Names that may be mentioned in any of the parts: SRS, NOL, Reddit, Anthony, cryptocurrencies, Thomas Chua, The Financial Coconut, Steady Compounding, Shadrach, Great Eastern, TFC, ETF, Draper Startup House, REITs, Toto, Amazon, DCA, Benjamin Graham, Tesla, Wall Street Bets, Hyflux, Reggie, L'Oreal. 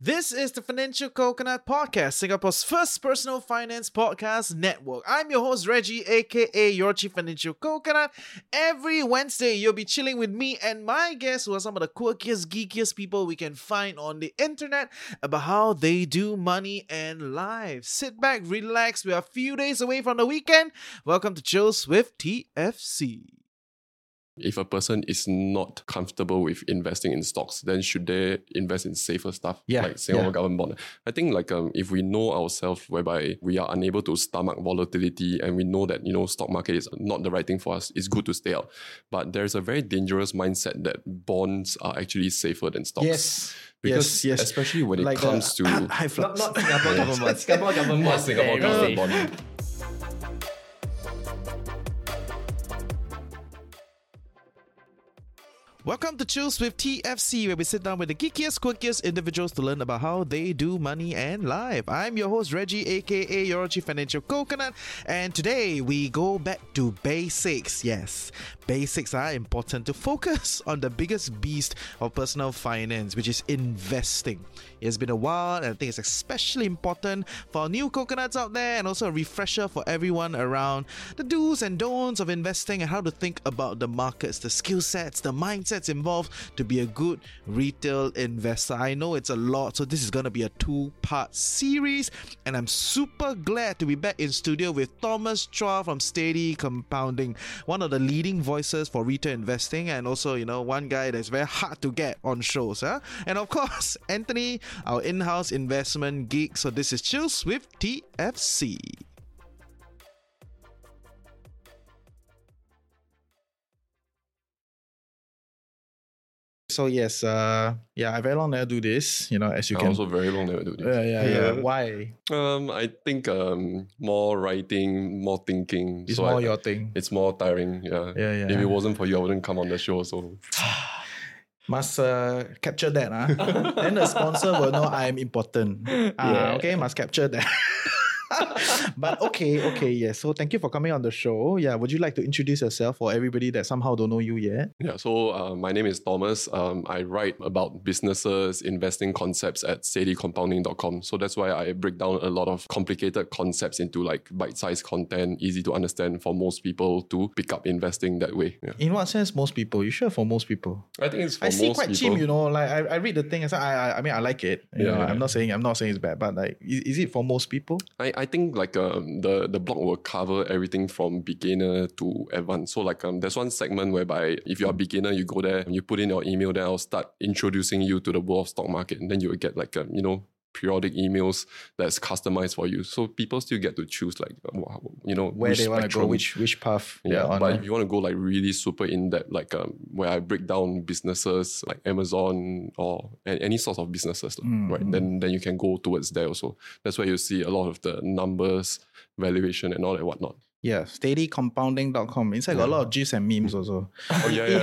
This is the Financial Coconut Podcast, Singapore's first personal finance podcast network. I'm your host, Reggie, aka your Chief Financial Coconut. Every Wednesday, you'll be chilling with me and my guests, who are some of the quirkiest, geekiest people we can find on the internet, about how they do money and life. Sit back, relax. We are a few days away from the weekend. Welcome to Chills with TFC. If a person is not comfortable with investing in stocks, then should they invest in safer stuff like Singapore government bond? I think if we know ourselves, whereby we are unable to stomach volatility and we know that stock market is not the right thing for us, it's good to stay out. But there's a very dangerous mindset that bonds are actually safer than stocks. Yes. Because especially when it comes to not Singapore government. Singapore government. Not Singapore government bond. Welcome to Chills with TFC, where we sit down with the geekiest, quirkiest individuals to learn about how they do money and life. I'm your host, Reggie, aka your Chief Financial Coconut, and today we go back to basics. Yes, basics are important to focus on the biggest beast of personal finance, which is investing. It's been a while, and I think it's especially important for new coconuts out there, and also a refresher for everyone around the do's and don'ts of investing and how to think about the markets, the skill sets, the mindsets involved to be a good retail investor. I know it's a lot, so this is going to be a two-part series, and I'm super glad to be back in studio with Thomas Chua from Steady Compounding, one of the leading voices for retail investing, and also, one guy that's very hard to get on shows. Huh? And of course, Anthony, our in-house investment geek. So this is Chills with TFC. So yes, I very long never do this, as you can. Also very long never do this. Why? I think more writing, more thinking. It's so more your thing. It's more tiring, If it wasn't for you, I wouldn't come on the show, so... Must capture that, Then the sponsor will know I'm important. Okay, must capture that. But okay. So thank you for coming on the show. Would you like to introduce yourself for everybody that somehow don't know you yet? So my name is Thomas. I write about businesses, investing concepts at steadycompounding.com. So that's why I break down a lot of complicated concepts into bite-sized content, easy to understand for most people to pick up investing that way. Yeah. In what sense most people? You sure for most people? I think it's for most people. I see quite people. Cheap, I read the thing and I like it. I'm not saying it's bad, but is it for most people? I think the blog will cover everything from beginner to advanced. So there's one segment whereby if you're a beginner, you go there and you put in your email, then I'll start introducing you to the world of stock market, and then you will get periodic emails that's customized for you. So people still get to choose where they want to go, which path. But if you want to go really super in depth, where I break down businesses like Amazon or any sorts of businesses, right? Then you can go towards there also. That's where you see a lot of the numbers, valuation, and all that whatnot. Yeah, steadycompounding.com. Inside got a lot of gifs and memes also. It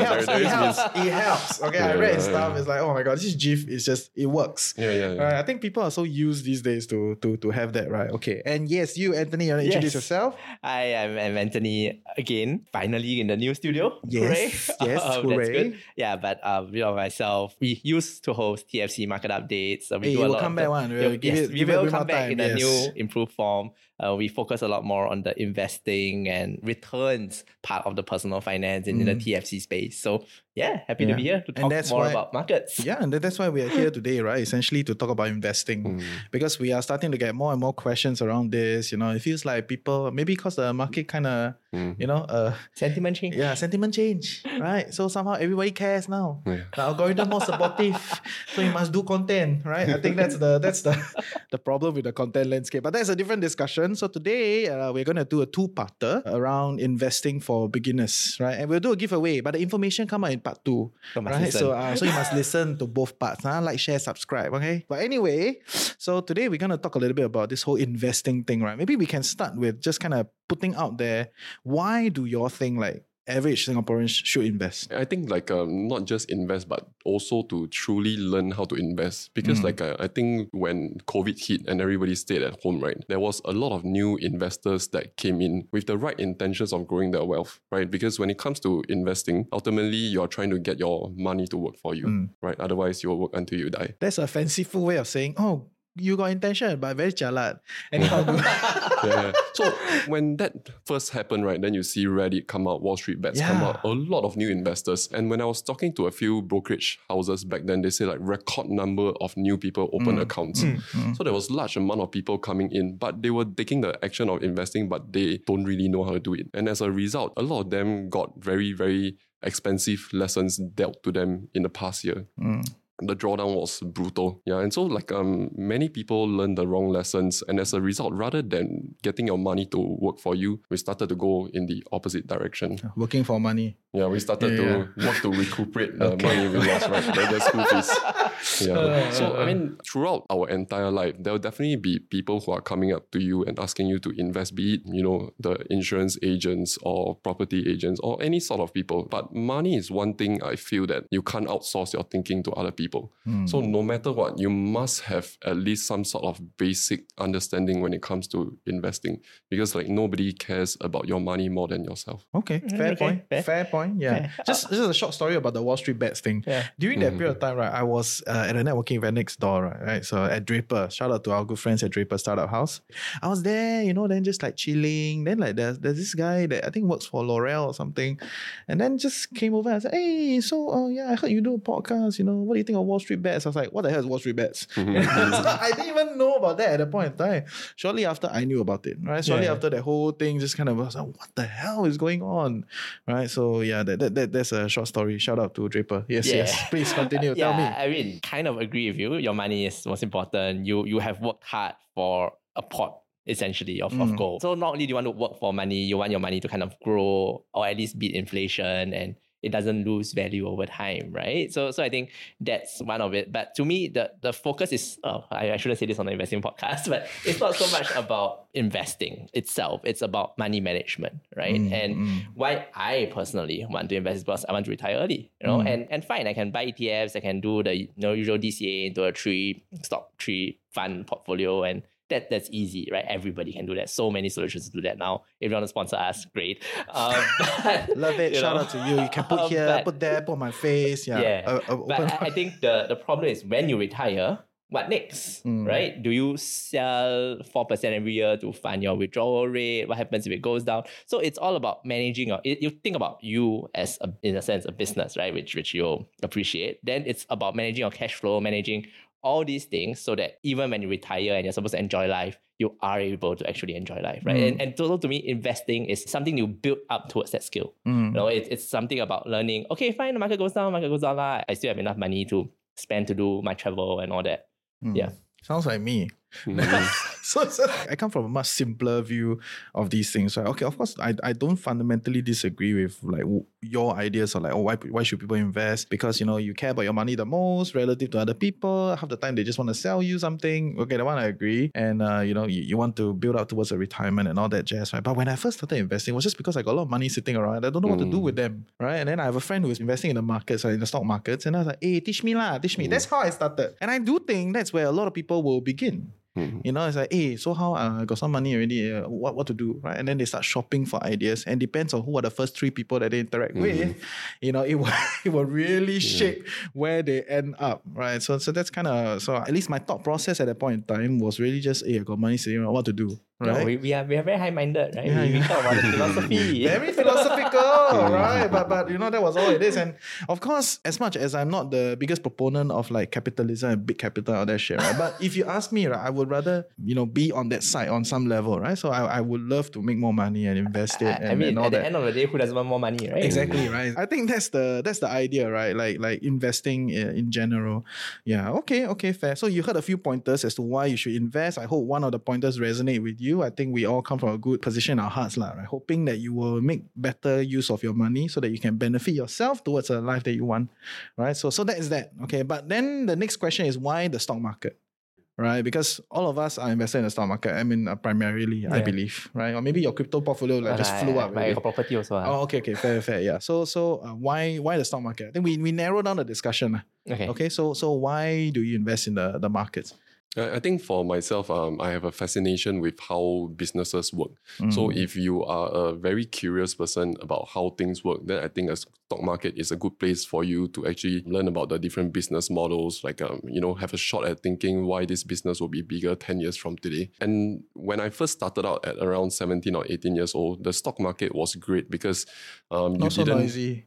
helps. Okay, I read stuff. Yeah. It's oh my God, this gif is just, it works. Yeah. Right, I think people are so used these days to have that, right? Okay. And yes, you, Anthony, you want to introduce yourself? Hi, I'm Anthony again, finally in the new studio. Yes, hooray. Hooray. That's good. Yeah, but myself, we used to host TFC Market Updates. So we will come back one. We will come back in a new improved form. We focus a lot more on the investing and returns part of the personal finance and in the TFC space. So happy to be here to talk more about markets. Yeah, and that's why we are here today, right? Essentially to talk about investing because we are starting to get more and more questions around this. It feels like people, maybe because the market kind of, sentiment change. Yeah, sentiment change, right? So somehow everybody cares now. Yeah. The algorithm more supportive, so you must do content, right? I think that's the problem with the content landscape. But that's a different discussion. So today, we're going to do a two-parter around investing for beginners, right? And we'll do a giveaway, but the information come out in part two, right? So you must listen to both parts, like, share, subscribe, okay? But anyway, so today we're going to talk a little bit about this whole investing thing, right? Maybe we can start with just kind of putting out there, why do your thing average Singaporeans should invest? I think like not just invest, but also to truly learn how to invest. Because like I think when COVID hit and everybody stayed at home, right, there was a lot of new investors that came in with the right intentions of growing their wealth, right? Because when it comes to investing, ultimately you're trying to get your money to work for you, right? Otherwise you'll work until you die. That's a fanciful way of saying, oh, you got intention, but very jalat. Yeah. So when that first happened, right, then you see Reddit come out, Wall Street Bets come out, a lot of new investors. And when I was talking to a few brokerage houses back then, they say like record number of new people open accounts. So there was large amount of people coming in, but they were taking the action of investing, but they don't really know how to do it. And as a result, a lot of them got very, very expensive lessons dealt to them in the past year. The drawdown was brutal. Yeah. And so like many people learn the wrong lessons. And as a result, rather than getting your money to work for you, we started to go in the opposite direction. Working for money. Yeah, we started to work to recuperate the money we lost, right? The school fees. Yeah. So I mean, throughout our entire life, there will definitely be people who are coming up to you and asking you to invest, be it, you know, the insurance agents or property agents or any sort of people. But money is one thing I feel that you can't outsource your thinking to other people. So no matter what, you must have at least some sort of basic understanding when it comes to investing, because like nobody cares about your money more than yourself. Okay, fair point. Yeah. Just a short story about the Wall Street Bets thing. Yeah. During that period of time, right, I was at a networking event next door, right? So at Draper, shout out to our good friends at Draper Startup House. I was there, you know, then just like chilling. Then like there's this guy that I think works for L'Oreal or something. And then just came over and I said, hey, so yeah, I heard you do a podcast, you know, what do you think of Wall Street Bets? I was like, what the hell is Wall Street Bets? I didn't even know about that at the point in time. Shortly after, I knew about it, right? Shortly after that whole thing, just kind of, I was like, what the hell is going on? Right? So yeah, that's a short story. Shout out to Draper. Yes. Please continue. Tell me. I mean, kind of agree with you. Your money is what's important. You have worked hard for a pot, essentially, of gold. So not only do you want to work for money, you want your money to kind of grow or at least beat inflation and it doesn't lose value over time, right? So I think that's one of it. But to me, the focus is, I shouldn't say this on the investing podcast, but it's not so much about investing itself. It's about money management, right? And why I personally want to invest is because I want to retire early, you know? And fine, I can buy ETFs, I can do the usual DCA into a three fund portfolio, and that's easy, right? Everybody can do that. So many solutions to do that now. If you want to sponsor us, great. Love it. Shout out to you. You can put here, put there, put my face. Yeah. But I think the problem is when you retire, what next, right? Do you sell 4% every year to fund your withdrawal rate? What happens if it goes down? So it's all about managing. You think about you as, in a sense, a business, right? Which you'll appreciate. Then it's about managing your cash flow, managing all these things so that even when you retire and you're supposed to enjoy life, you are able to actually enjoy life, right? And total to me, investing is something you build up towards that skill. It's something about learning, okay, fine, the market goes down. I still have enough money to spend to do my travel and all that. Yeah. Sounds like me. So I come from a much simpler view of these things, right? Okay, of course, I don't fundamentally disagree with like your ideas of like, oh, why should people invest? Because, you know, you care about your money the most relative to other people. Half the time, they just want to sell you something. Okay, that one I agree. And, you want to build up towards a retirement and all that jazz, right? But when I first started investing, it was just because I got a lot of money sitting around. I don't know what to do with them, right? And then I have a friend who is investing in the markets, right, in the stock markets. And I was like, hey, teach me. That's how I started. And I do think that's where a lot of people will begin. You know, it's like, hey, so how I got some money already, what to do, right? And then they start shopping for ideas, and depends on who are the first three people that they interact with, you know, it will really shape where they end up, right? So that's kind of, so at least my thought process at that point in time was really just, hey, I got money, so you know what to do. Right? No, we are very high-minded, right? We talk about the philosophy. Very philosophical, right? But you know, that was all it is. And of course, as much as I'm not the biggest proponent of like capitalism and big capital or that shit, right? But if you ask me, right, I would rather, you know, be on that side on some level, right? So I would love to make more money and invest it. At the end of the day, who doesn't want more money, right? Exactly, right? I think that's the idea, right? Like investing in general. Yeah, okay, fair. So you heard a few pointers as to why you should invest. I hope one of the pointers resonate with you. I think we all come from a good position in our hearts, right? Hoping that you will make better use of your money so that you can benefit yourself towards a life that you want, right? So that is that. Okay, but then the next question is, why the stock market? right? Because all of us are invested in the stock market. I mean, primarily, I believe, right? Or maybe your crypto portfolio like just flew up. Right, your property also. Okay, fair. Yeah. So why the stock market? I think we narrow down the discussion. Okay. So why do you invest in the markets? I think for myself, I have a fascination with how businesses work. So if you are a very curious person about how things work, then I think a stock market is a good place for you to actually learn about the different business models, like, have a shot at thinking why this business will be bigger 10 years from today. And when I first started out at around 17 or 18 years old, the stock market was great because Not so noisy.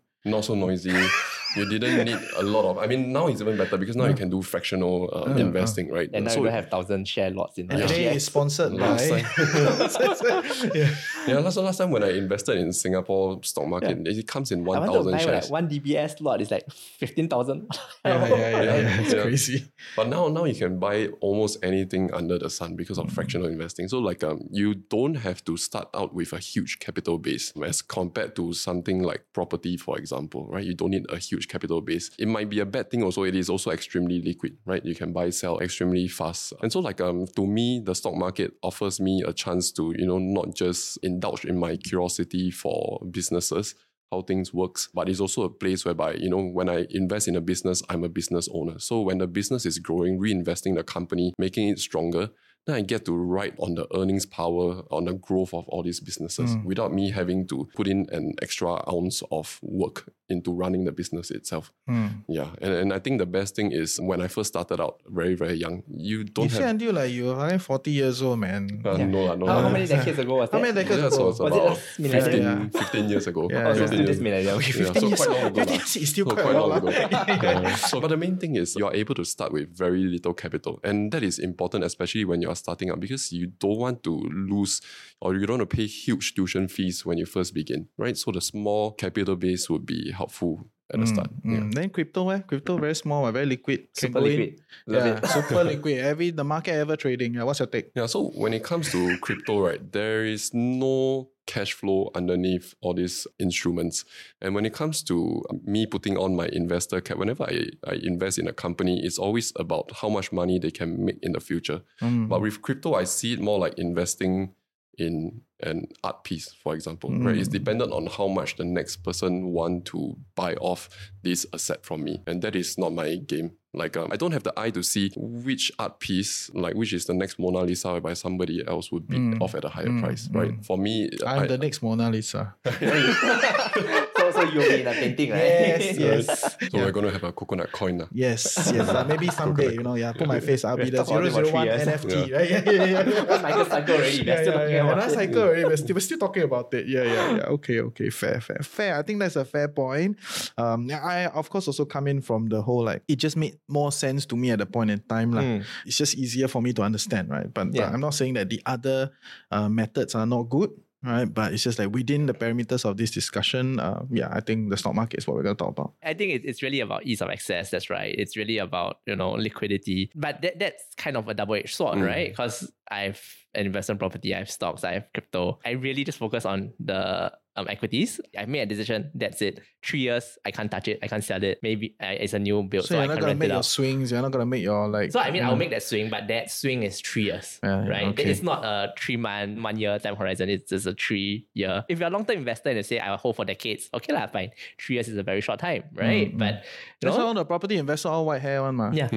You didn't need a lot of... I mean, now it's even better because now you can do fractional investing, right? And now you have 1,000 share lots in GXS. It's sponsored by... Last time when I invested in Singapore stock market, it comes in 1,000 shares. Like, one DBS lot is like 15,000. It's crazy. But now you can buy almost anything under the sun because of fractional investing. So like you don't have to start out with a huge capital base as compared to something like property, for example, right? You don't need a huge capital base. It might be a bad thing also. It is also extremely liquid, right? You can buy, sell extremely fast. And so like to me, the stock market offers me a chance to, not just indulge in my curiosity for businesses, how things works, but it's also a place whereby, when I invest in a business, I'm a business owner. So when the business is growing, reinvesting the company, making it stronger, then I get to ride on the earnings power, on the growth of all these businesses without me having to put in an extra ounce of work into running the business itself. Yeah. And I think the best thing is when I first started out very, very young, you don't you have... You said until like you are 40 years old, man. No. How many decades ago was that? Was it 15 years ago. It's still quite long ago. But the main thing is you are able to start with very little capital. And that is important, especially when you are starting out, because you don't want to lose or you don't want to pay huge tuition fees when you first begin, right? So the small capital base would be helpful at the start. Then crypto, crypto very small, very liquid. Super liquid. Super liquid. The market ever trading. What's your take? So when it comes to crypto, right, there is no cash flow underneath all these instruments. And when it comes to me putting on my investor cap, whenever I invest in a company, it's always about how much money they can make in the future. But with crypto, I see it more like investing in an art piece, for example, right? It's dependent on how much the next person want to buy off this asset from me. And that is not my game. Like, I don't have the eye to see which art piece, like which is the next Mona Lisa by somebody else would be off at a higher price, right? For me... I'm the next Mona Lisa. So you'll be in a painting, right? Yes. So we're going to have a coconut coin now. Yes. Maybe someday, put my face, I'll be the 001 NFT, right? That's like a cycle already. We're still talking about it. Yeah. Okay. Fair. I think that's a fair point. I, of course, also come in from the whole, it just made more sense to me at the point in time. It's just easier for me to understand, right? But I'm not saying that the other methods are not good. Right, but it's just like within the parameters of this discussion, I think the stock market is what we're going to talk about. I think it's really about ease of access, that's right. It's really about, liquidity. But that's kind of a double-edged sword, right? Because I have an investment property, I have stocks, I have crypto. I really just focus on the equities. I've made a decision, that's it. 3 years, I can't touch it, I can't sell it. Maybe it's a new build, so I can't rent it out. You're not going to make your So I mean, I'll make that swing, but that swing is 3 years, right? Okay. It's not a 3 month, 1 year time horizon, it's just a 3 year. If you're a long-term investor and you say, I will hold for decades, okay lah, fine. 3 years is a very short time, right? But, that's all the property investor, all white hair one, ma. Yeah.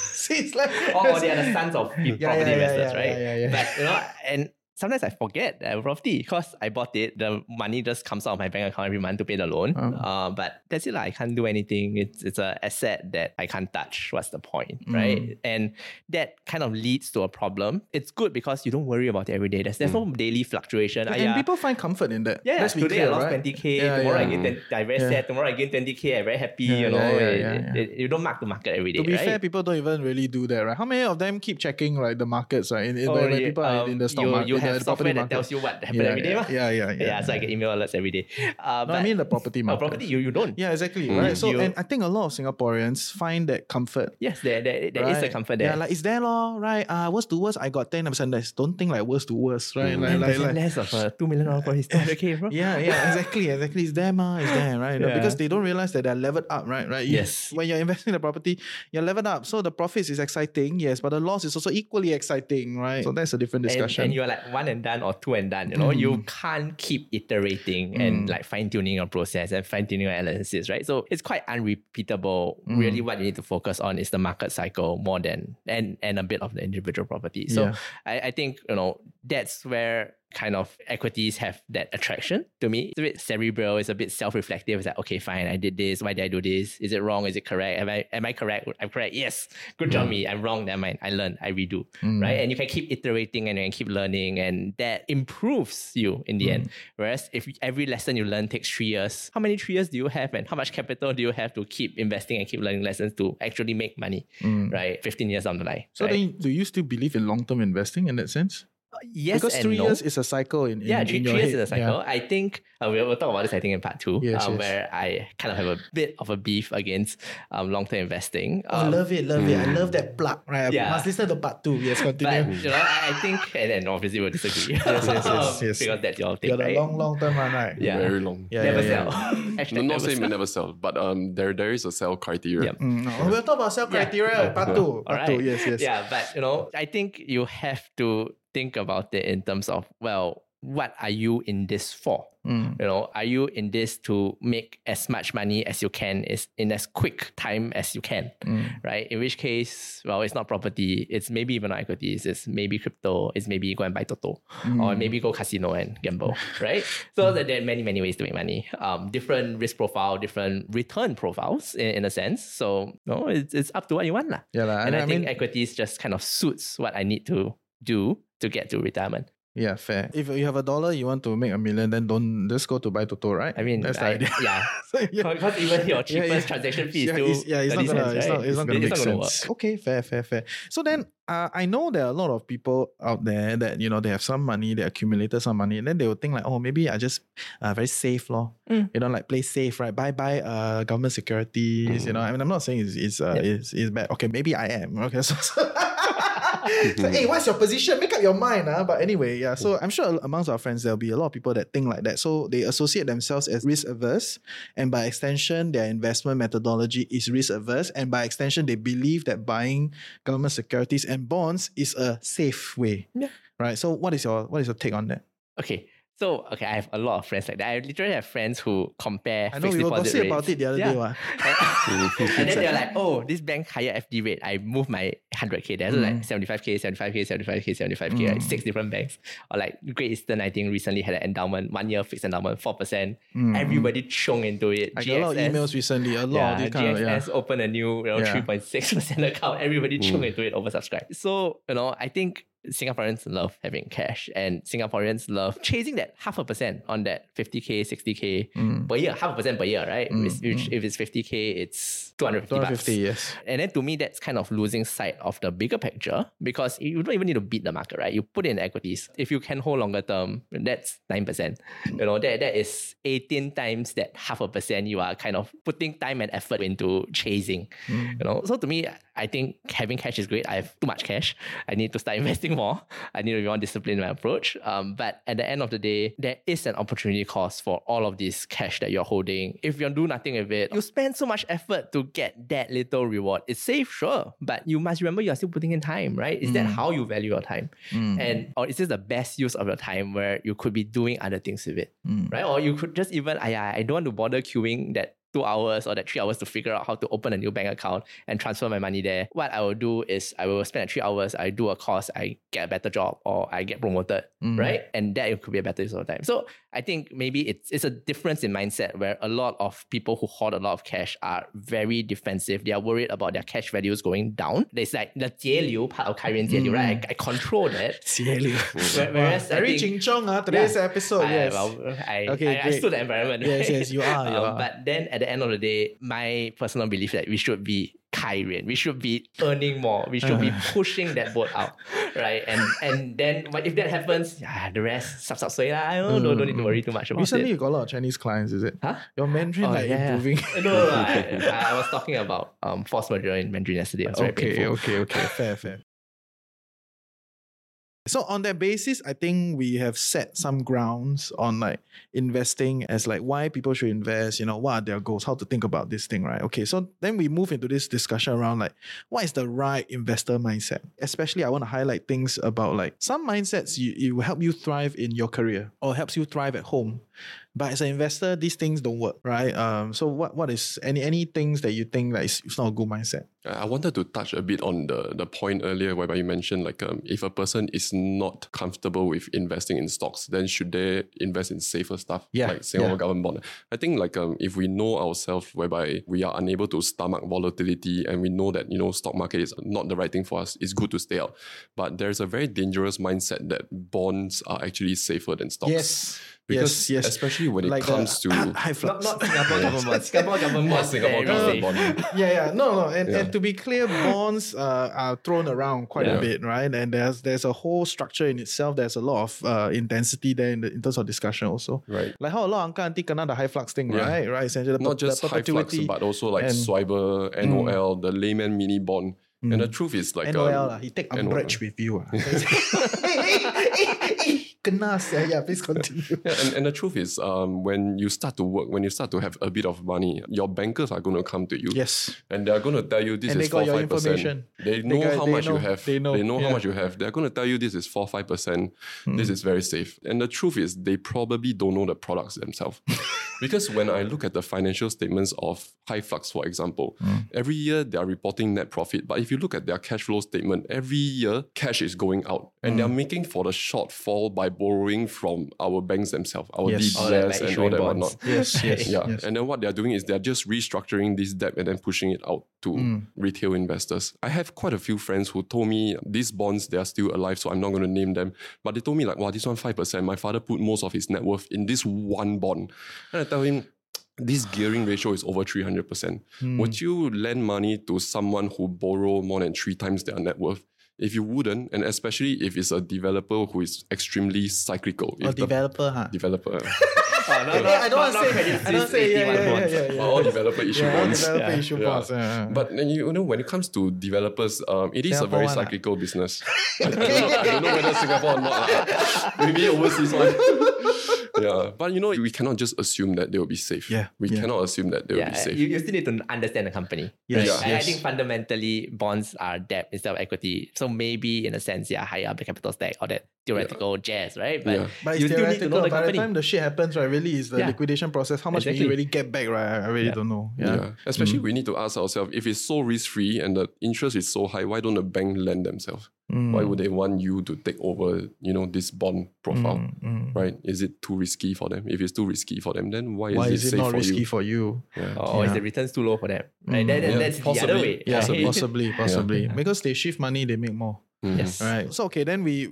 See, it's like... Or they are the sons of property investors, right? But, and... Sometimes I forget that property because I bought it. The money just comes out of my bank account every month to pay the loan. But that's it. I can't do anything. It's an asset that I can't touch. What's the point, right? And that kind of leads to a problem. It's good because you don't worry about it every day. There's no daily fluctuation. And people find comfort in that. Yeah, today I lost 20K. Tomorrow I gain 20K. I'm very sad. Tomorrow I gain 20K. I'm very happy. You don't mark the market every day, right? To be fair, people don't even really do that, right? How many of them keep checking the markets, right? When people are in the stock market? have software that tells you what happened every day. So I get email alerts every day. No, I mean the property market. Property, you don't. Yeah, exactly. Mm. Right. So and I think a lot of Singaporeans find that comfort. Yes, there is a comfort there. Yeah, like it's there lor, right? Worst to worst, I got 10%. Don't think like worst to worst, right? Like less of a $2 million for his $10K, bro. Yeah, exactly. It's there, ma. It's there, right? Yeah. No, because they don't realize that they're levered up, right? Yes. When you're investing in the property, you're levered up. So the profits is exciting, yes, but the loss is also equally exciting, right? So that's a different discussion. And you're like one and done or two and done, you know? Mm. You can't keep iterating and like fine-tuning your process and fine-tuning your analysis, right? So it's quite unrepeatable. Mm. Really what you need to focus on is the market cycle more than, and a bit of the individual property. So I think, you know, that's where kind of equities have that attraction to me. It's a bit cerebral, it's a bit self-reflective. It's like, okay, fine, I did this. Why did I do this? Is it wrong? Is it correct? Am I correct? I'm correct. Yes. Good job, me. I'm wrong. Never mind. I learn. I redo. Mm. Right? And you can keep iterating and you can keep learning, and that improves you in the end. Whereas if every lesson you learn takes 3 years, how many 3 years do you have and how much capital do you have to keep investing and keep learning lessons to actually make money? Right? 15 years down the line. So then do you still believe in long-term investing in that sense? Yes, because 3 years is a cycle. Three years is a cycle. Yeah. I think we'll talk about this, I think, in part two, where I kind of have a bit of a beef against long-term investing. I love it. I love that plug, right? Yeah. Must listen to part two. Yes, continue. But, you know, I think, and then obviously we'll disagree. Yes. Because that's your thing, right? You're the long-term one, right? Yeah. Very long. Never sell. Actually, I'm not saying we never sell, but there is a sell criteria. Yep. We'll talk about sell criteria, part two. All right. Yes. Yeah, but, you know, I think you have to think about it in terms of, well, what are you in this for? You know, are you in this to make as much money as you can in as quick time as you can, right? In which case, well, it's not property. It's maybe even not equities. It's maybe crypto. It's maybe go and buy Toto or maybe go casino and gamble, right? So there are many, many ways to make money. Different risk profile, different return profiles in a sense. So no, it's up to what you want. And I think equities just kind of suits what I need to do to get to retirement. Yeah, fair. If you have $1, you want to make $1 million, then don't just go to buy Toto, right? I mean, that's the idea. Yeah. Because even your cheapest transaction fee is still it's not going to make sense. Okay, fair. So then, I know there are a lot of people out there that, you know, they have some money, they accumulated some money, and then they will think like, oh, maybe I just very safe law. You know, like play safe, right? Buy government securities, you know. I mean, I'm not saying it's bad. Okay, maybe I am. Okay, so so, hey, what's your position? Make up your mind. But anyway, yeah. So I'm sure amongst our friends, there'll be a lot of people that think like that. So they associate themselves as risk averse. And by extension, their investment methodology is risk averse. And by extension, they believe that buying government securities and bonds is a safe way. Yeah. Right. So what is your take on that? Okay, I have a lot of friends like that. I literally have friends who compare fixed deposit rates. I know, we were talking about it the other day. And then they're like, oh, this bank higher FD rate. I move my 100K there. So like 75K, right? 6 different banks. Or like Great Eastern, I think, recently had an endowment, 1 year fixed endowment, 4%. Everybody chung into it. I got a lot of emails recently. A lot of these kind of, GXS opened a new 3.6% account. Everybody chung into it, oversubscribed. So, you know, I think Singaporeans love having cash, and Singaporeans love chasing that 0.5% on that 50K, 60K per year, 0.5% per year, right? If it's 50K, it's $250. Yes. And then to me, that's kind of losing sight of the bigger picture, because you don't even need to beat the market, right? You put in equities. If you can hold longer term, that's 9%. You know, that is 18 times that 0.5% you are kind of putting time and effort into chasing. You know, so to me, I think having cash is great. I have too much cash. I need to start investing more. I need to be more disciplined in my approach. But at the end of the day, there is an opportunity cost for all of this cash that you're holding. If you do nothing with it, you spend so much effort to get that little reward. It's safe, sure, but you must remember you're still putting in time, right? Is that how you value your time? Or is this the best use of your time where you could be doing other things with it, right? Or you could just even, I don't want to bother queuing that 2 hours or that 3 hours to figure out how to open a new bank account and transfer my money there. What I will do is I will spend 3 hours, I do a course, I get a better job, or I get promoted, right? And that could be a better use of time. So I think maybe it's a difference in mindset, where a lot of people who hoard a lot of cash are very defensive. They are worried about their cash values going down. It's like the jie liu part of Kai-Ren jie liu, right? I control that. Jie liu. Whereas very ching chong today's episode. I stood the environment. Right? Yes, you are. But then at the end of the day, my personal belief that we should be kairin. We should be earning more. We should be pushing that boat out, right? And then if that happens, the rest sub-sui lah. Don't need to worry too much about Recently, you got a lot of Chinese clients, is it? Huh? Your Mandarin improving. I was talking about force majeure in Mandarin yesterday. Okay. Fair. So on that basis, I think we have set some grounds on investing as why people should invest, what are their goals, how to think about this thing, right? Okay, so then we move into this discussion around what is the right investor mindset? Especially I want to highlight things about some mindsets it will help you thrive in your career or helps you thrive at home. But as an investor, these things don't work, right? So what is any things that you think that it's not a good mindset? I wanted to touch a bit on the point earlier whereby you mentioned if a person is not comfortable with investing in stocks, then should they invest in safer stuff like Singapore government bond? I think if we know ourselves whereby we are unable to stomach volatility and we know that stock market is not the right thing for us, it's good to stay out. But there's a very dangerous mindset that bonds are actually safer than stocks. Yes. Because especially when it comes to Hyflux. Not Singapore government. Singapore government bonds. Singapore government bond. No. And to be clear, bonds are thrown around quite a bit, right? And there's a whole structure in itself. There's a lot of intensity there in terms of discussion also. Right. Like how a lot of uncle auntie kena the Hyflux thing, right? Right. Essentially, not just Hyflux, but also Swiber, NOL, the layman mini bond. And the truth is NOL, he take umbrage with you. Please continue. And the truth is, when you start to work, when you start to have a bit of money, your bankers are going to come to you. Yes. And they're going to tell you this is 4-5%. They know how much you have. They know how much you have. They're going to tell you this is 4-5%. This is very safe. And the truth is, they probably don't know the products themselves. Because when I look at the financial statements of Hyflux, for example, every year they are reporting net profit. But if you look at their cash flow statement, every year cash is going out. And they're making for the shortfall by borrowing from our banks themselves, our DBS and all that whatnot. Yes. And then what they're doing is they're just restructuring this debt and then pushing it out to retail investors. I have quite a few friends who told me these bonds, they are still alive, so I'm not going to name them. But they told me this one 5%. My father put most of his net worth in this one bond. And I tell him, this gearing ratio is over 300%. Would you lend money to someone who borrow more than 3 times their net worth? If you wouldn't, and especially if it's a developer who is extremely cyclical. Developer. I don't want to say all developer issue bonds. But when it comes to developers, it is Singapore a very cyclical business. I don't know whether Singapore or not. Maybe overseas one. Yeah, but we cannot just assume that they will be safe. We cannot assume that they will be safe. You still need to understand the company. Yes. I think fundamentally bonds are debt instead of equity. So maybe in a sense, higher up the capital stack or that theoretical jazz, right? But you still need to know the company. By the time the shit happens, right, really is the liquidation process. How much can you really get back, right? I really don't know. Especially we need to ask ourselves, if it's so risk-free and the interest is so high, why don't the bank lend themselves? Why would they want you to take over, this bond profile, right? Is it too risky for them? If it's too risky for them, then why is it not risky for you? Or is the returns too low for them? Right? That's possibly, the other way. Possibly. Because they shift money, they make more. Yes. All right. So okay, then we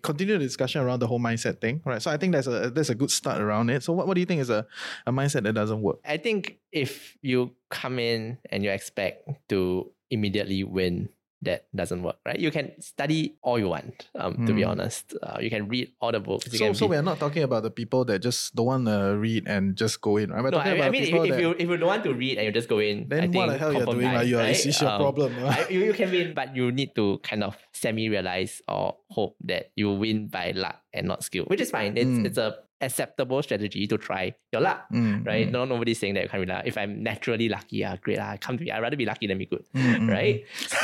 continue the discussion around the whole mindset thing, right? So I think that's a good start around it. So what do you think is a mindset that doesn't work? I think if you come in and you expect to immediately win, that doesn't work, right? You can study all you want, to be honest. You can read all the books. So we're not talking about the people that just don't want to read and just go in, right? If you don't want to read and you just go in, then what the hell you're doing? It's your problem. You can win, but you need to kind of semi-realize or hope that you win by luck and not skill, which is fine. It's a acceptable strategy to try your luck, right? Nobody's saying that you can't be luck. If I'm naturally lucky, great. I'd rather be lucky than be good, right? So,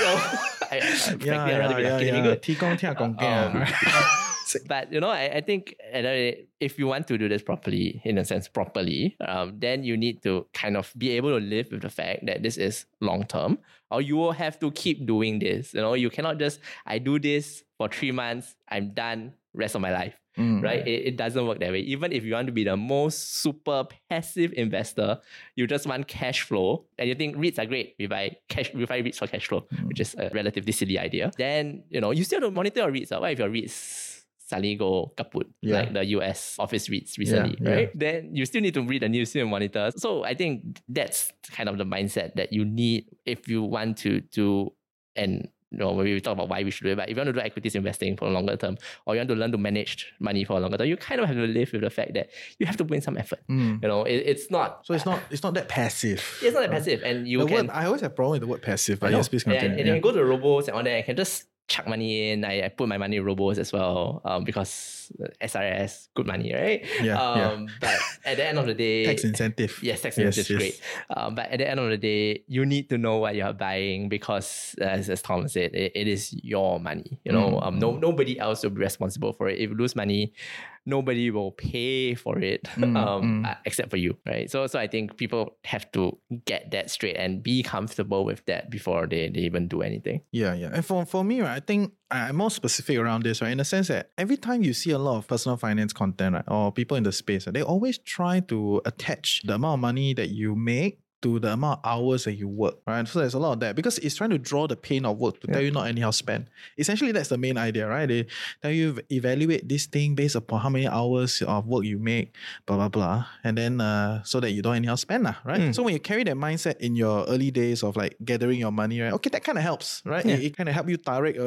I'd rather be lucky than be good. But, I think if you want to do this properly, then you need to kind of be able to live with the fact that this is long-term, or you will have to keep doing this. You cannot just, I do this for 3 months, I'm done, rest of my life. Right? It doesn't work that way. Even if you want to be the most super passive investor, you just want cash flow and you think REITs are great. We buy REITs for cash flow, which is a relatively silly idea. Then, you still don't monitor your REITs. What if your REITs suddenly go kaput, like the US office REITs recently, right? Then you still need to read the news, still monitor. So I think that's kind of the mindset that you need if you want to do, and you know, maybe we talk about why we should do it, but if you want to do equities investing for a longer term, or you want to learn to manage money for a longer term, you kind of have to live with the fact that you have to put in some effort. You know, it's not... So it's not that passive. It's not that passive. And you can... I always have a problem with the word passive, but yes, please continue. And then you go to the robots and all that, I can just chuck money in. I put my money in robots as well, because SRS, good money, right? But at the end of the day... tax incentive. Yes, tax incentive is great. But at the end of the day, you need to know what you're buying because, as Tom said, it is your money. You know, nobody else will be responsible for it. If you lose money, nobody will pay for it except for you, right? So I think people have to get that straight and be comfortable with that before they even do anything. Yeah. And for me, right, I think I'm more specific around this, right? In the sense that every time you see a lot of personal finance content, right, or people in the space, they always try to attach the amount of money that you make to the amount of hours that you work, right? So there's a lot of that because it's trying to draw the pain of work to tell you not anyhow spend. Essentially, that's the main idea, right? They tell you evaluate this thing based upon how many hours of work you make, blah, blah, blah. And then so that you don't anyhow spend, right? So when you carry that mindset in your early days of like gathering your money, right? Okay, that kind of helps, right? Yeah. It kind of help you direct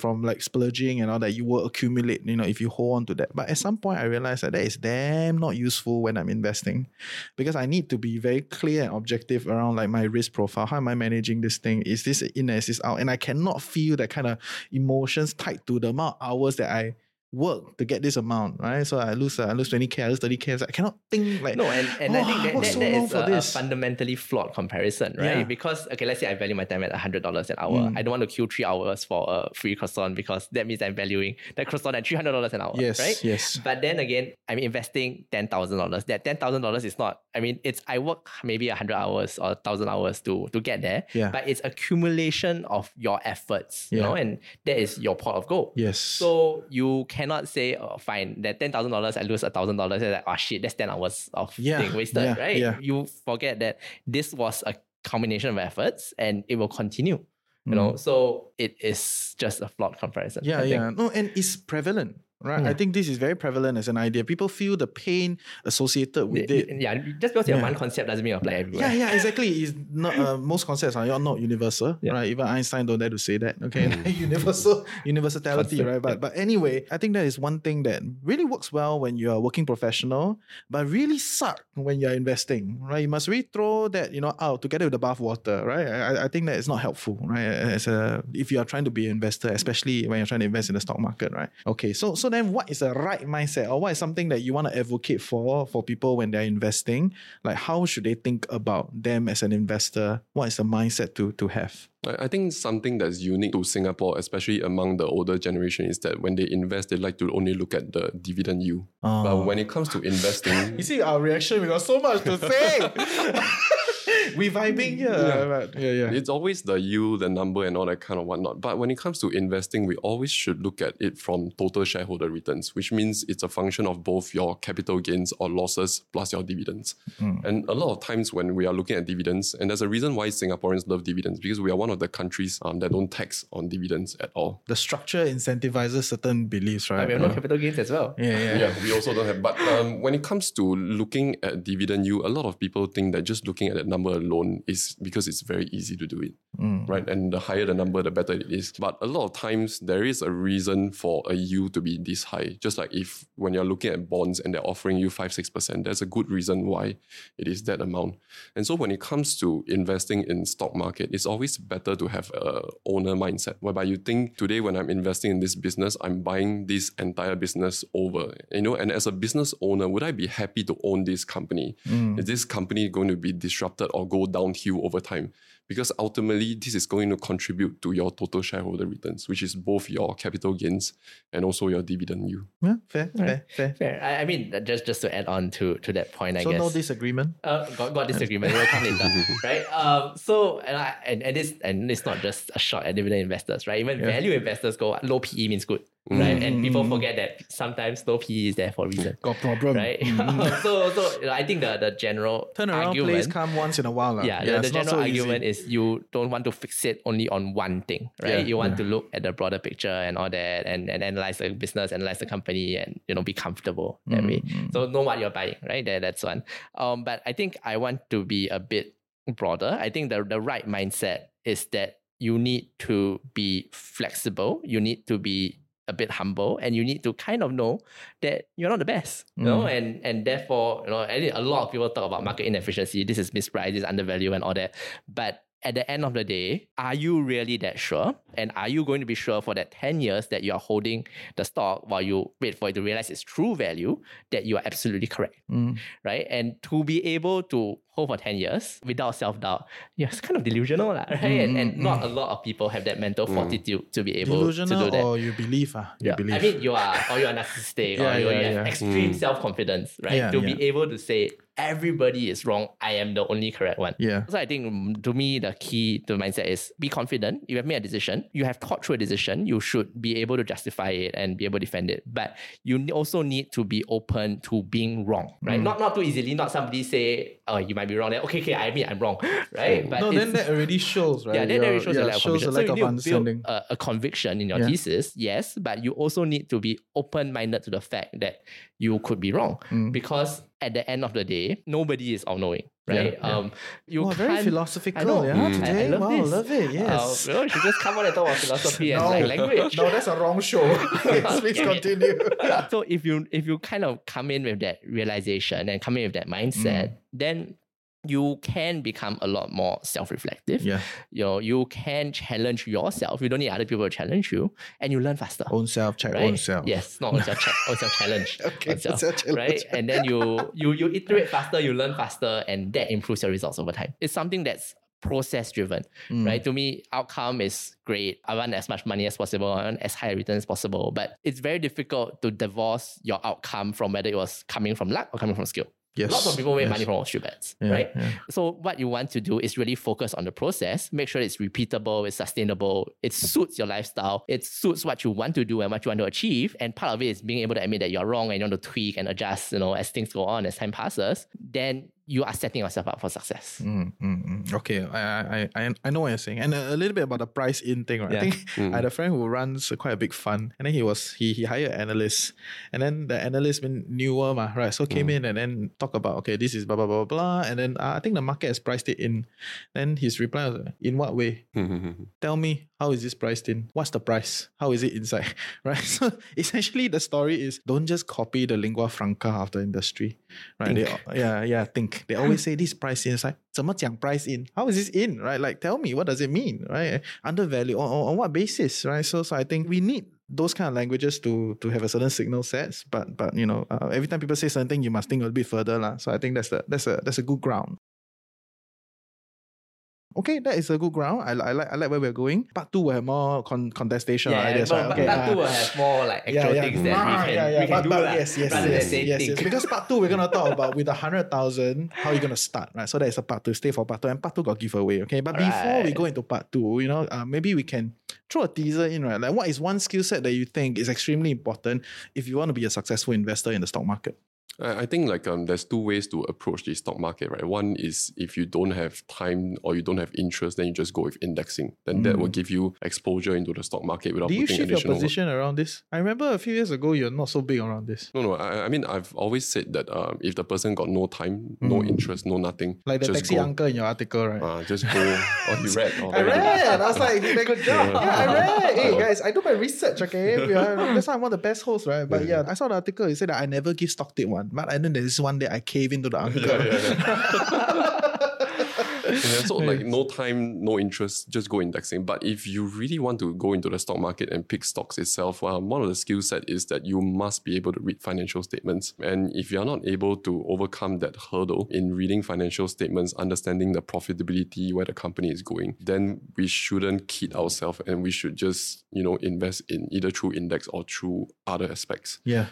from like splurging and all that you will accumulate, you know, if you hold on to that. But at some point, I realized that is damn not useful when I'm investing because I need to be very clear and objective around like my risk profile. How am I managing this thing? Is this in, is this out? And I cannot feel that kind of emotions tied to the amount of hours that I work to get this amount, right? So I lose 20k, I lose 30k. So I cannot think like... No, and I think that is a fundamentally flawed comparison, right? Yeah. Because, okay, let's say I value my time at $100 an hour. I don't want to queue 3 hours for a free croissant because that means I'm valuing that croissant at $300 an hour, right? Yes. But then again, I'm investing $10,000. That $10,000 is not... I mean, it's I work maybe 100 hours or 1,000 hours to get there, but it's accumulation of your efforts, you know, and that is your pot of gold. Yes. So you cannot say, oh, fine, that $10,000, I lose $1,000. Like, oh shit, that's 10 hours of thing wasted, right? Yeah. You forget that this was a combination of efforts and it will continue. You know, so it is just a flawed comparison. Yeah. No, and it's prevalent, right? I think this is very prevalent as an idea. People feel the pain associated with it. Yeah, just because you have one concept doesn't mean you apply everywhere. Yeah, exactly. It's not, most concepts are not universal, right? Even Einstein don't dare to say that, okay? Universality, concept, right? But anyway, I think that is one thing that really works well when you're a working professional, but really suck when you're investing, right? You must really throw that, you know, out together with the bathwater, right? I think that it's not helpful, right? If you are trying to be an investor, especially when you're trying to invest in the stock market, right? Okay, so then what is the right mindset, or what is something that you want to advocate for people when they're investing? Like, how should they think about them as an investor? What is the mindset to have? I think something that's unique to Singapore, especially among the older generation, is that when they invest, they like to only look at the dividend yield. Oh. But when it comes to investing... You see our reaction, we got so much to say! We vibing here. Yeah. It's always the yield, the number and all that kind of whatnot. But when it comes to investing, we always should look at it from total shareholder returns, which means it's a function of both your capital gains or losses plus your dividends. And a lot of times when we are looking at dividends, and there's a reason why Singaporeans love dividends, because we are one of the countries that don't tax on dividends at all. The structure incentivizes certain beliefs, right? We have no capital gains as well. Yeah, we also don't have. But when it comes to looking at dividend yield, a lot of people think that just looking at that number alone is because it's very easy to do it, right? And the higher the number, the better it is. But a lot of times, there is a reason for a yield to be this high. Just like if when you're looking at bonds and they're offering you 5-6%, there's a good reason why it is that amount. And so when it comes to investing in stock market, it's always better to have a owner mindset, whereby you think today when I'm investing in this business, I'm buying this entire business over. You know, and as a business owner, would I be happy to own this company? Is this company going to be disrupted or go downhill over time? Because ultimately, this is going to contribute to your total shareholder returns, which is both your capital gains and also your dividend yield. Yeah, fair. I mean, just to add on to that point, I guess. So no disagreement? Got disagreement. We'll come later, right? So it's not just a shot at dividend investors, right? Even value investors go, low PE means good. Right, and people forget that sometimes no PE is there for a reason. Got problem, right? So I think the general turnaround argument, plays come once in a while, Yeah, the general argument is is you don't want to fixate only on one thing, right? Yeah, you want to look at the broader picture and all that, and analyze the business, analyze the company, and be comfortable that way. So know what you're buying, right? That's one. But I think I want to be a bit broader. I think the right mindset is that you need to be flexible. You need to be a bit humble, and you need to kind of know that you're not the best, and therefore, a lot of people talk about market inefficiency. This is mispriced, this is undervalued and all that. But at the end of the day, are you really that sure? And are you going to be sure for that 10 years that you are holding the stock while you wait for it to realize its true value, that you are absolutely correct, right? And to be able to hold for 10 years without self-doubt, it's kind of delusional, right? And not a lot of people have that mental fortitude to be able to do that. Or you believe. You believe. I mean, you are narcissistic, or you have extreme self-confidence, right? To be able to say, everybody is wrong, I am the only correct one. Yeah. So I think to me, the key to mindset is be confident. You have made a decision. You have thought through a decision. You should be able to justify it and be able to defend it. But you also need to be open to being wrong, right? Not too easily. Not somebody say, oh, you might be wrong. Then, okay, I admit I'm wrong, right? But then that already shows, right? Yeah, that already shows a lack of understanding. A conviction in your thesis, yes, but you also need to be open-minded to the fact that you could be wrong, because at the end of the day, nobody is all-knowing, right? Yeah. Very philosophical. I know. Today. I love it. Yes. You should just come on and talk about philosophy and language. No, that's a wrong show. Please continue. So if you kind of come in with that realization and come in with that mindset, then you can become a lot more self-reflective. Yeah. You can challenge yourself. You don't need other people to challenge you, and you learn faster. Own self, check right? Own self. Yes, not own self check, own self challenge. Okay, own self challenge. Right? And then you iterate faster, you learn faster, and that improves your results over time. It's something that's process driven, right? To me, outcome is great. I want as much money as possible. I want as high a return as possible. But it's very difficult to divorce your outcome from whether it was coming from luck or coming from skill. Yes. Lots of people make money from Wall Street Bets, right? Yeah. So what you want to do is really focus on the process, make sure it's repeatable, it's sustainable, it suits your lifestyle, it suits what you want to do and what you want to achieve. And part of it is being able to admit that you're wrong and you want to tweak and adjust, as things go on, as time passes, then you are setting yourself up for success. Okay, I know what you're saying. And a little bit about the price in thing, right? Yeah. I think I had a friend who runs quite a big fund, and then he hired an analyst, and then the analyst been newer, right? So came in and then talk about, okay, this is blah, blah, blah, blah, and then I think the market has priced it in. Then his reply was, in what way? Tell me, how is this priced in? What's the price? How is it inside, right? So essentially the story is, don't just copy the lingua franca of the industry, right? Think. They always say this price in. It's like, 怎么讲 price in? How is this in, right? Like, tell me, what does it mean, right? Undervalued on what basis, right? So I think we need those kind of languages to have a certain signal sets. But every time people say something, you must think a little bit further, lah. So I think that's a good ground. Okay, that is a good ground. I like where we're going. Part two will have more contestation. Yeah, ideas, right? Okay. Part two will have more like actual things that we can do. Yes. Because part two, we're going to talk about with 100,000, how you're going to start, right? So that is a part two. Stay for part two. And part two got giveaway, okay? But before we go into part two, maybe we can throw a teaser in, right? Like, what is one skill set that you think is extremely important if you want to be a successful investor in the stock market? I think there's two ways to approach the stock market, right? One is if you don't have time or you don't have interest, then you just go with indexing. Then that will give you exposure into the stock market without putting additional work. Do you shift your position around this? I remember a few years ago, you're not so big around this. No. I mean, I've always said that if the person got no time, no interest, no nothing. Like the taxi uncle in your article, right? Just go. You read. I read. I was like, you did a good job. I read. Hey, guys, I do my research, okay? That's why I'm one of the best hosts, right? But I saw the article. It said that I never give stock tip one. But I know there's this one day I cave into the uncle. So like no time, no interest, just go indexing. But if you really want to go into the stock market and pick stocks itself, one of the skill set is that you must be able to read financial statements. And if you're not able to overcome that hurdle in reading financial statements, understanding the profitability, where the company is going, then we shouldn't kid ourselves and we should just, invest in either through index or through other aspects. Yeah.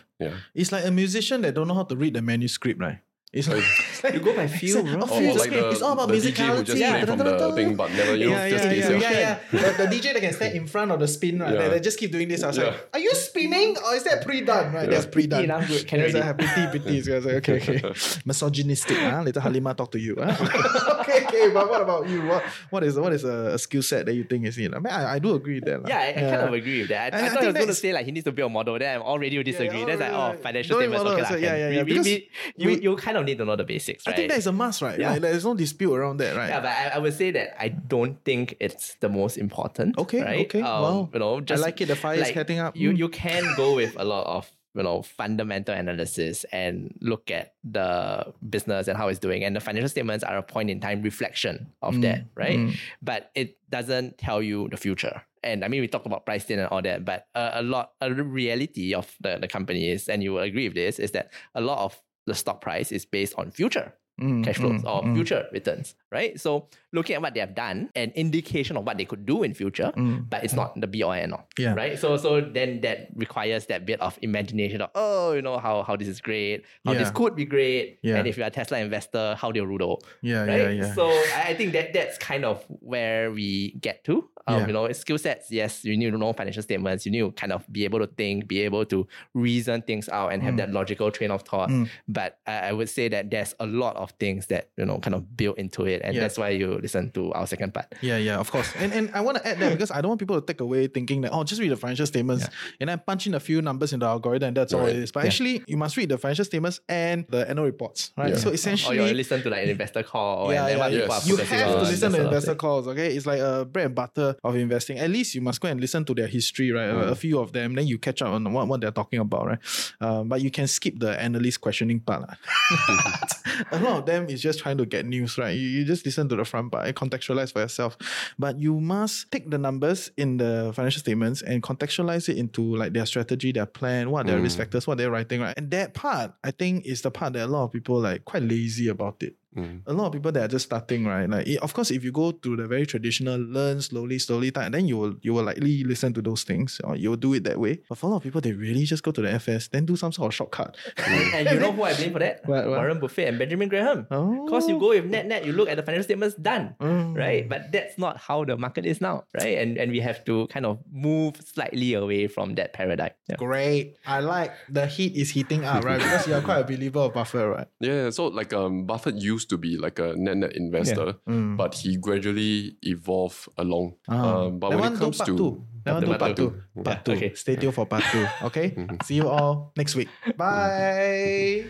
It's like a musician that don't know how to read the manuscript, right? It's like you go by feel, bro. It's all about musicality. The DJ who just play from the thing, but never just plays. The DJ that can stand in front of the spin, right? They just keep doing this. I was like, are you spinning? streaming or is that pre-done? Right, yeah. That's pre-done. Yeah, I'm good. Can you have pity? So I was like, okay. Misogynistic. Later Halima talk to you. Okay, but what about you? What is a skill set that you think is in? I do agree with that. Yeah, I kind of agree with that. I thought he was going to say like he needs to build a model. Then I already disagree. That's like financial statements. Okay, so, you kind of need to know the basics, right? I think that is a must, right? Yeah. Like, there's no dispute around that, right? Yeah, but I would say that I don't think it's the most important. Okay, right? Okay. Wow. Just, I like it. The fire is catching up. You can go with a lot of fundamental analysis and look at the business and how it's doing. And the financial statements are a point in time reflection of that, right? But it doesn't tell you the future. And I mean, we talked about priced in and all that, but a reality of the company is, and you will agree with this, is that a lot of the stock price is based on future cash flows or future returns, right? So looking at what they have done, an indication of what they could do in future, but it's not the be all and all, right? So then that requires that bit of imagination of, how this is great, how this could be great, and if you're a Tesla investor, how they'll rule. So I think that's kind of where we get to. Skill sets, yes, you need to know financial statements. You need to kind of be able to think, be able to reason things out and have that logical train of thought. But I would say that there's a lot of things that, kind of built into it. And that's why you listen to our second part. Yeah, of course. And I want to add that because I don't want people to take away thinking that, just read the financial statements and then punch in a few numbers in the algorithm and that's all it is. But actually, you must read the financial statements and the annual reports, right? Yeah. So essentially... Or you listen to like an investor call. You have to listen to investor calls, okay? It's like a bread and butter of investing. At least you must go and listen to their history, right? A few of them, then you catch up on what they're talking about, right? But you can skip the analyst questioning part. A lot of them is just trying to get news, right? You just listen to the front part and contextualize for yourself. But you must take the numbers in the financial statements and contextualize it into like their strategy, their plan, what their risk factors, what they're writing, right? And that part, I think, is the part that a lot of people like quite lazy about it. A lot of people that are just starting, right? Like, of course, if you go to the very traditional, learn slowly, and then you will likely listen to those things, or you will do it that way. But for a lot of people, they really just go to the FS, then do some sort of shortcut. And you know who I blame for that? What? Warren Buffett and Benjamin Graham. Because you go with net, you look at the financial statements, done, right? But that's not how the market is now, right? And we have to kind of move slightly away from that paradigm. Yeah. Great, I like the heat is heating up, right? Because you are quite a believer of Buffett, right? Yeah. So like Buffett used to be like a net investor, but he gradually evolved along. But when it comes to part two, stay tuned for part two. Okay, see you all next week. Bye.